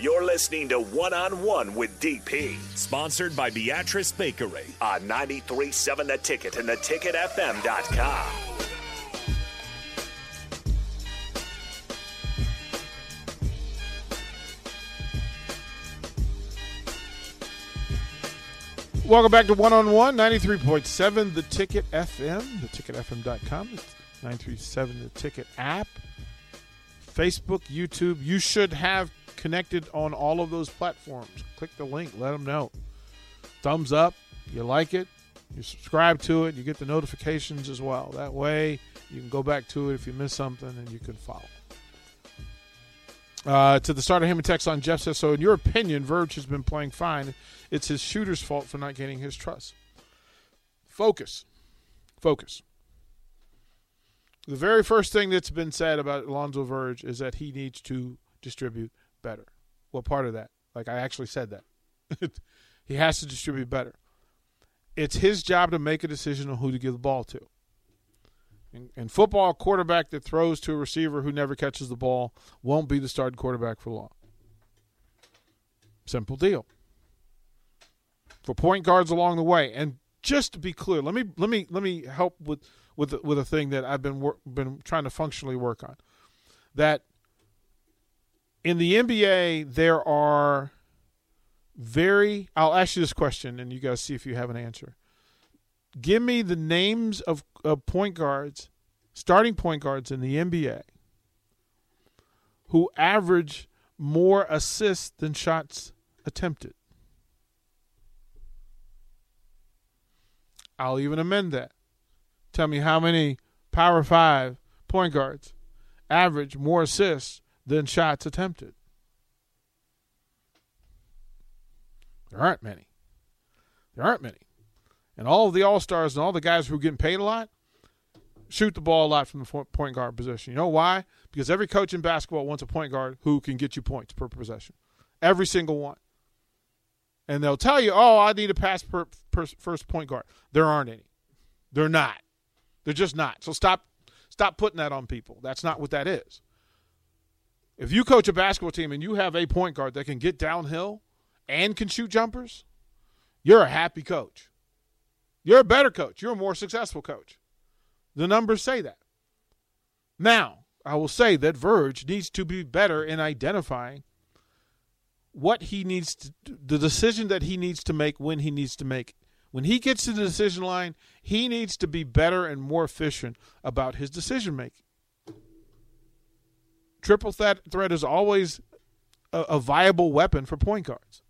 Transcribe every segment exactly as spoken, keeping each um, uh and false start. You're listening to One-on-One with D P, sponsored by Beatrice Bakery on ninety-three point seven The Ticket and the ticket f m dot com. Welcome back to One-on-One, ninety-three point seven The Ticket F M, the ticket f m dot com, ninety-three point seven The Ticket app, Facebook, YouTube. You should have connected on all of those platforms. Click the link. Let them know. Thumbs up. You like it. You subscribe to it. You get the notifications as well. That way you can go back to it if you miss something and you can follow. Uh, to the starter, Hammond text on Jeff says, so in your opinion, Verge has been playing fine. It's his shooter's fault for not gaining his trust. Focus. Focus. The very first thing that's been said about Alonzo Verge is that he needs to distribute better. Well, part of that. Like, I actually said that. He has to distribute better. It's his job to make a decision on who to give the ball to. In, in football, a quarterback that throws to a receiver who never catches the ball won't be the starting quarterback for long. Simple deal. For point guards along the way, and just to be clear, let me let me let me help with with with a thing that I've been wor- been trying to functionally work on. That in the N B A there are very. I'll ask you this question, and you guys see if you have an answer. Give me the names of, of point guards, starting point guards in the N B A, who average more assists than shots attempted. I'll even amend that. Tell me how many Power Five point guards average more assists than shots attempted. There aren't many. There aren't many. And all of the All-Stars and all the guys who are getting paid a lot shoot the ball a lot from the point guard position. You know why? Because every coach in basketball wants a point guard who can get you points per possession. Every single one. And they'll tell you, oh, I need a pass per, per first point guard. There aren't any. They're not. They're just not. So stop stop putting that on people. That's not what that is. If you coach a basketball team and you have a point guard that can get downhill and can shoot jumpers, you're a happy coach. You're a better coach. You're a more successful coach. The numbers say that. Now, I will say that Verge needs to be better in identifying what he needs to, the decision that he needs to make when he needs to make it. When he gets to the decision line, he needs to be better and more efficient about his decision making. Triple th- threat is always a, a viable weapon for point guards.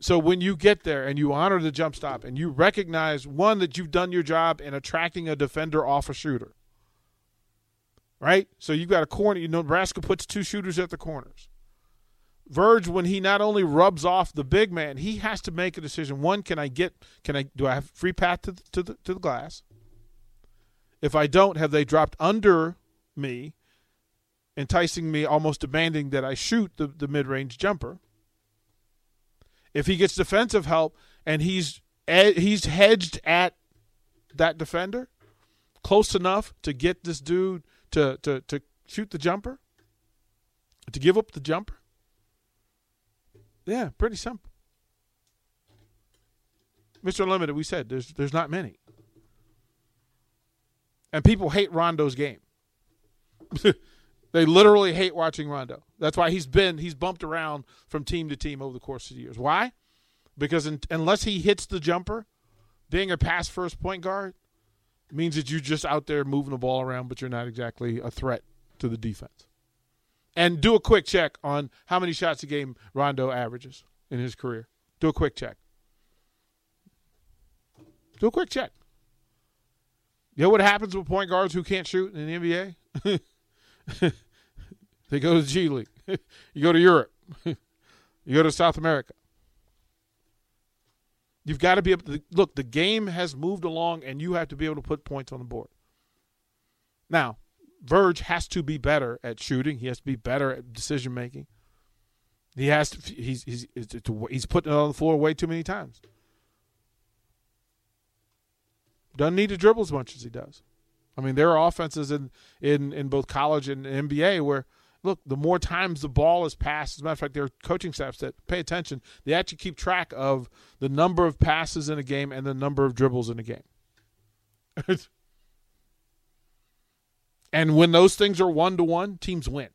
So when you get there and you honor the jump stop and you recognize, one, that you've done your job in attracting a defender off a shooter, right? So you've got a corner. You know, Nebraska puts two shooters at the corners. Verge, when he not only rubs off the big man, he has to make a decision. One, can I get? Can I? Do I have free path to the, to the to the glass? If I don't, have they dropped under me, enticing me, almost demanding that I shoot the, the mid range jumper? If he gets defensive help and he's he's hedged at that defender, close enough to get this dude to to to shoot the jumper, to give up the jumper. Yeah, pretty simple. Mister Unlimited, we said there's there's not many. And people hate Rondo's game. They literally hate watching Rondo. That's why he's been he's bumped around from team to team over the course of the years. Why? Because in, unless he hits the jumper, being a pass first point guard means that you're just out there moving the ball around, but you're not exactly a threat to the defense. And do a quick check on how many shots a game Rondo averages in his career. Do a quick check. Do a quick check. You know what happens with point guards who can't shoot in the N B A? They go to the G League. You go to Europe. You go to South America. You've got to be able to – look, the game has moved along, and you have to be able to put points on the board. Now – Verge has to be better at shooting. He has to be better at decision making. He has to. He's he's he's putting it on the floor way too many times. Doesn't need to dribble as much as he does. I mean, there are offenses in in, in both college and N B A where look, the more times the ball is passed, as a matter of fact, there are coaching staffs that pay attention. They actually keep track of the number of passes in a game and the number of dribbles in a game. And when those things are one-to-one, teams win.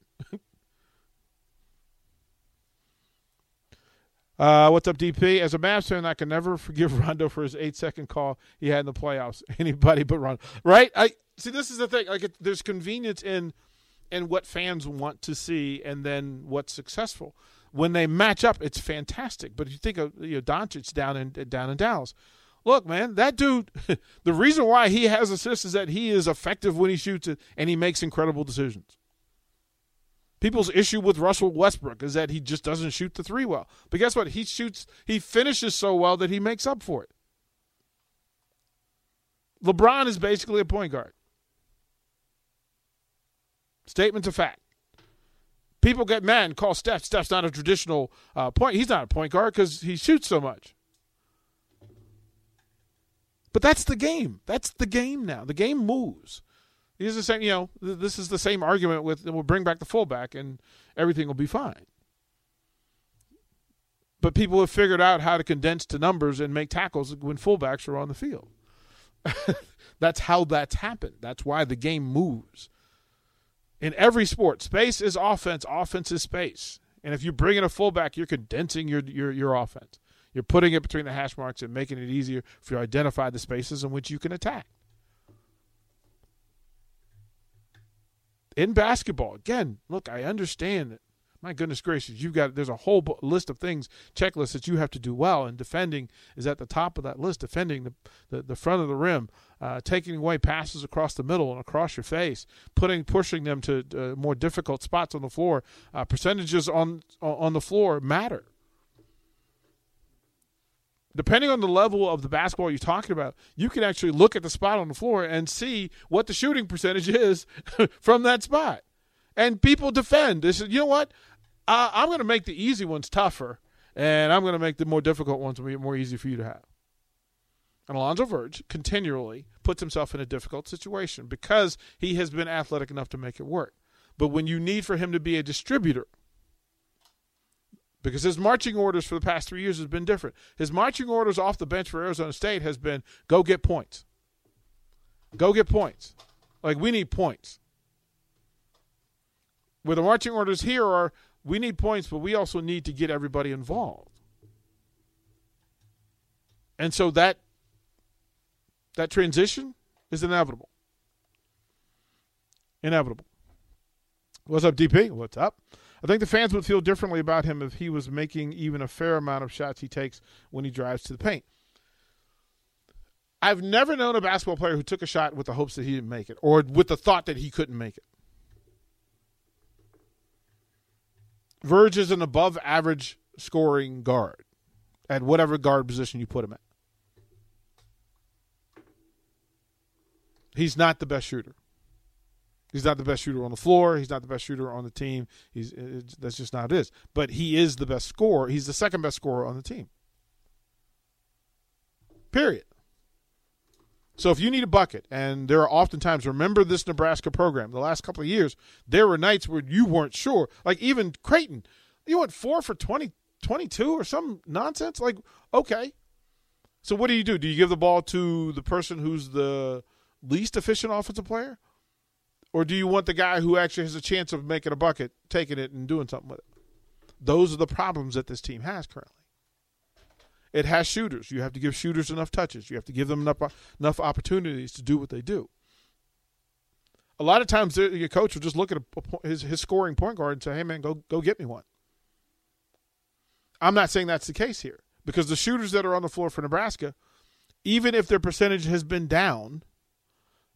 Uh, what's up, D P? As a Mavs fan, I can never forgive Rondo for his eight-second call he had in the playoffs. Anybody but Rondo, right? I see. This is the thing. Like, it, there's convenience in, in what fans want to see, and then what's successful. When they match up, it's fantastic. But if you think of you know, Doncic down in down in Dallas, look, man, that dude. The reason why he has assists is that he is effective when he shoots it, and he makes incredible decisions. People's issue with Russell Westbrook is that he just doesn't shoot the three well. But guess what? He shoots, he finishes so well that he makes up for it. LeBron is basically a point guard. Statement of fact. People get mad and call Steph. Steph's not a traditional uh, point. He's not a point guard because he shoots so much. But that's the game. That's the game now. The game moves. He's the same, you know, this is the same argument with we'll bring back the fullback and everything will be fine. But people have figured out how to condense to numbers and make tackles when fullbacks are on the field. That's how that's happened. That's why the game moves. In every sport, space is offense, offense is space. And if you bring in a fullback, you're condensing your your, your offense. You're putting it between the hash marks and making it easier for you to identify the spaces in which you can attack. In basketball, again, look, I understand that, my goodness gracious, you've got, there's a whole b- list of things, checklists that you have to do well, and defending is at the top of that list, defending the, the, the front of the rim, uh, taking away passes across the middle and across your face, putting pushing them to uh, more difficult spots on the floor. Uh, percentages on on the floor matter. Depending on the level of the basketball you're talking about, you can actually look at the spot on the floor and see what the shooting percentage is from that spot. And people defend. They said, you know what? Uh, I'm going to make the easy ones tougher, and I'm going to make the more difficult ones more easy for you to have. And Alonzo Verge continually puts himself in a difficult situation because he has been athletic enough to make it work. But when you need for him to be a distributor, because his marching orders for the past three years has been different. His marching orders off the bench for Arizona State has been, go get points. Go get points. Like, we need points. Where the marching orders here are, we need points, but we also need to get everybody involved. And so that that transition is inevitable. Inevitable. What's up, D P? What's up? I think the fans would feel differently about him if he was making even a fair amount of shots he takes when he drives to the paint. I've never known a basketball player who took a shot with the hopes that he didn't make it or with the thought that he couldn't make it. Verge is an above-average scoring guard at whatever guard position you put him at. He's not the best shooter. He's not the best shooter on the floor. He's not the best shooter on the team. He's it, that's just not how it is. But he is the best scorer. He's the second best scorer on the team. Period. So if you need a bucket, and there are oftentimes, remember this Nebraska program, the last couple of years, there were nights where you weren't sure. Like even Creighton, you went four for twenty, twenty-two or some nonsense? Like, okay. So what do you do? Do you give the ball to the person who's the least efficient offensive player? Or do you want the guy who actually has a chance of making a bucket, taking it and doing something with it? Those are the problems that this team has currently. It has shooters. You have to give shooters enough touches. You have to give them enough enough opportunities to do what they do. A lot of times your coach will just look at a, a, his, his scoring point guard and say, hey, man, go go get me one. I'm not saying that's the case here because the shooters that are on the floor for Nebraska, even if their percentage has been down,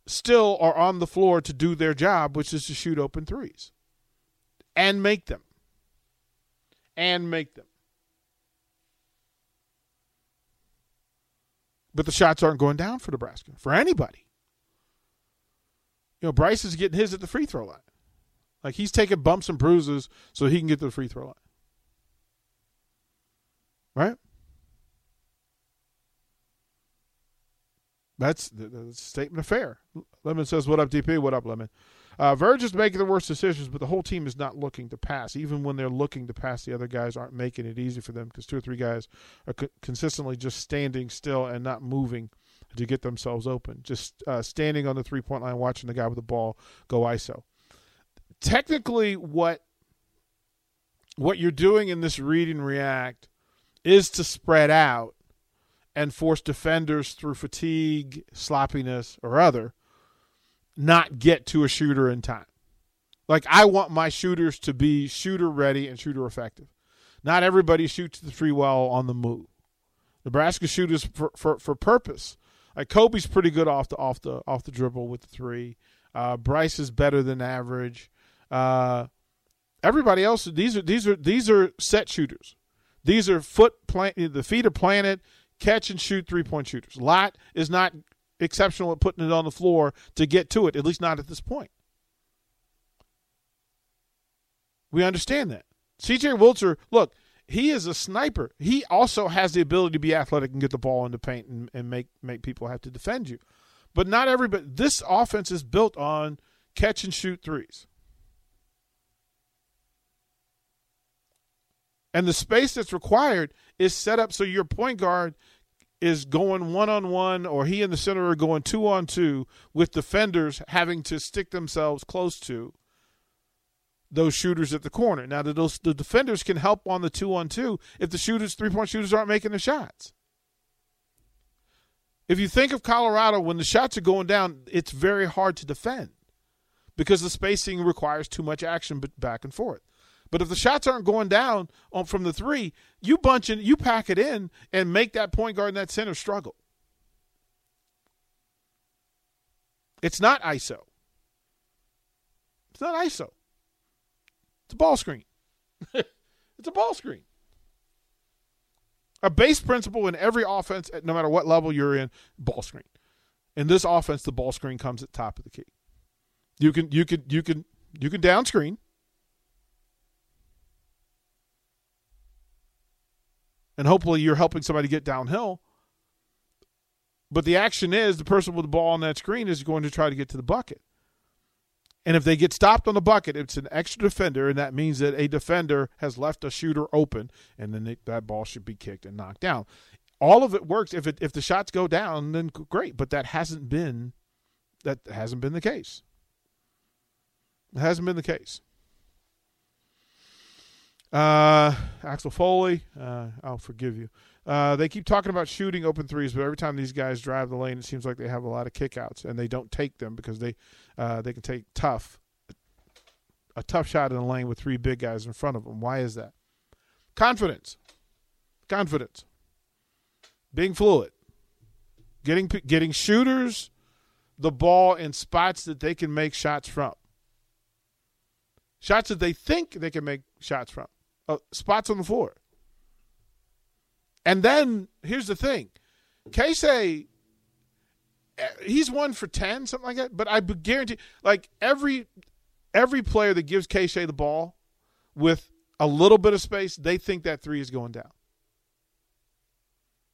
still are on the floor to do their job, which is to shoot open threes and make them. And make them. But the shots aren't going down for Nebraska, for anybody. You know, Bryce is getting his at the free throw line. Like, he's taking bumps and bruises so he can get to the free throw line. Right? That's the statement of fair. Lemon says, what up, D P? What up, Lemon? Uh, Verge is making the worst decisions, but the whole team is not looking to pass. Even when they're looking to pass, the other guys aren't making it easy for them because two or three guys are co- consistently just standing still and not moving to get themselves open. Just uh, standing on the three-point line, watching the guy with the ball go I S O. Technically, what what you're doing in this read and react is to spread out and force defenders through fatigue, sloppiness, or other, not get to a shooter in time. Like, I want my shooters to be shooter ready and shooter effective. Not everybody shoots the free well on the move. Nebraska shooters for, for, for purpose. Like, Kobe's pretty good off the off the off the dribble with the three. Uh, Bryce is better than average. Uh, everybody else, these are these are these are set shooters. These are foot plant. The feet are planted. Catch and shoot three-point shooters. Lott is not exceptional at putting it on the floor to get to it, at least not at this point. We understand that. C J. Wilcher, look, he is a sniper. He also has the ability to be athletic and get the ball in the paint and, and make, make people have to defend you. But not everybody. This offense is built on catch and shoot threes. And the space that's required is set up so your point guard is going one-on-one or he and the center are going two-on-two with defenders having to stick themselves close to those shooters at the corner. Now, those, the defenders can help on the two-on-two if the shooters, three-point shooters aren't making the shots. If you think of Colorado, when the shots are going down, it's very hard to defend because the spacing requires too much action back and forth. But if the shots aren't going down on, from the three, you bunch in, you pack it in and make that point guard and that center struggle. It's not I S O. It's not I S O. It's a ball screen. It's a ball screen. A base principle in every offense, no matter what level you're in, ball screen. In this offense, the ball screen comes at the top of the key. You can you can you can you can down screen. And hopefully you're helping somebody get downhill. But the action is the person with the ball on that screen is going to try to get to the bucket. And if they get stopped on the bucket, it's an extra defender, and that means that a defender has left a shooter open, and then they, that ball should be kicked and knocked down. All of it works. If it, if the shots go down, then great. But that hasn't been that hasn't been the case. It hasn't been the case. Uh, Axel Foley, uh, I'll forgive you. Uh, they keep talking about shooting open threes, but every time these guys drive the lane, it seems like they have a lot of kickouts, and they don't take them because they uh, they can take tough a tough shot in the lane with three big guys in front of them. Why is that? Confidence, confidence, being fluid, getting getting shooters the ball in spots that they can make shots from, shots that they think they can make shots from. Uh, spots on the floor. And then, here's the thing. Kaysay, he's one for ten, something like that, but I guarantee, like, every every player that gives Kaysay the ball with a little bit of space, they think that three is going down.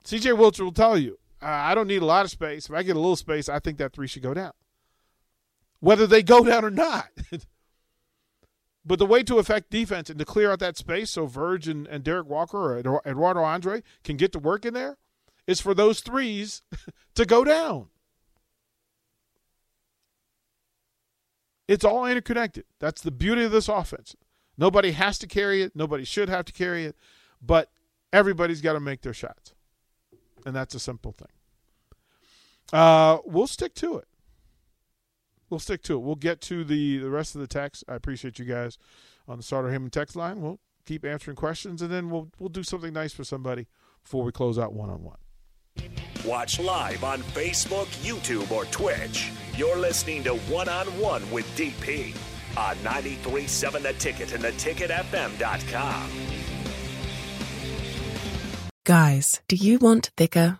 C J. Wilcher will tell you, uh, I don't need a lot of space. If I get a little space, I think that three should go down. Whether they go down or not. But the way to affect defense and to clear out that space so Verge and, and Derek Walker or Eduardo Andre can get to work in there is for those threes to go down. It's all interconnected. That's the beauty of this offense. Nobody has to carry it. Nobody should have to carry it. But everybody's got to make their shots. And that's a simple thing. Uh, we'll stick to it. We'll stick to it. We'll get to the, the rest of the text. I appreciate you guys on the Starter Heyman text line. We'll keep answering questions, and then we'll we'll do something nice for somebody before we close out one-on-one. Watch live on Facebook, YouTube, or Twitch. You're listening to One-on-One with D P on ninety-three point seven The Ticket and the ticket f m dot com. Guys, do you want thicker,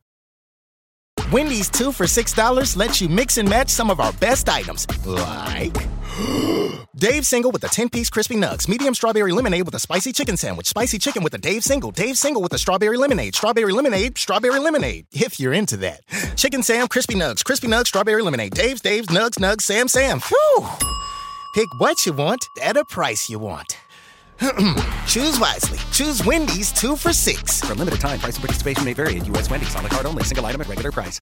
Wendy's two for six dollars lets you mix and match some of our best items, like Dave Single with a ten-piece crispy nugs, medium strawberry lemonade with a spicy chicken sandwich, spicy chicken with a Dave Single, Dave Single with a strawberry lemonade, strawberry lemonade, strawberry lemonade, if you're into that. Chicken Sam, crispy nugs, crispy nugs, strawberry lemonade, Dave's, Dave's, nugs, nugs, Sam, Sam. Whew. Pick what you want at a price you want. Choose wisely. Choose Wendy's two for six. For a limited time, price and participation may vary at U S Wendy's. On the card only. Single item at regular price.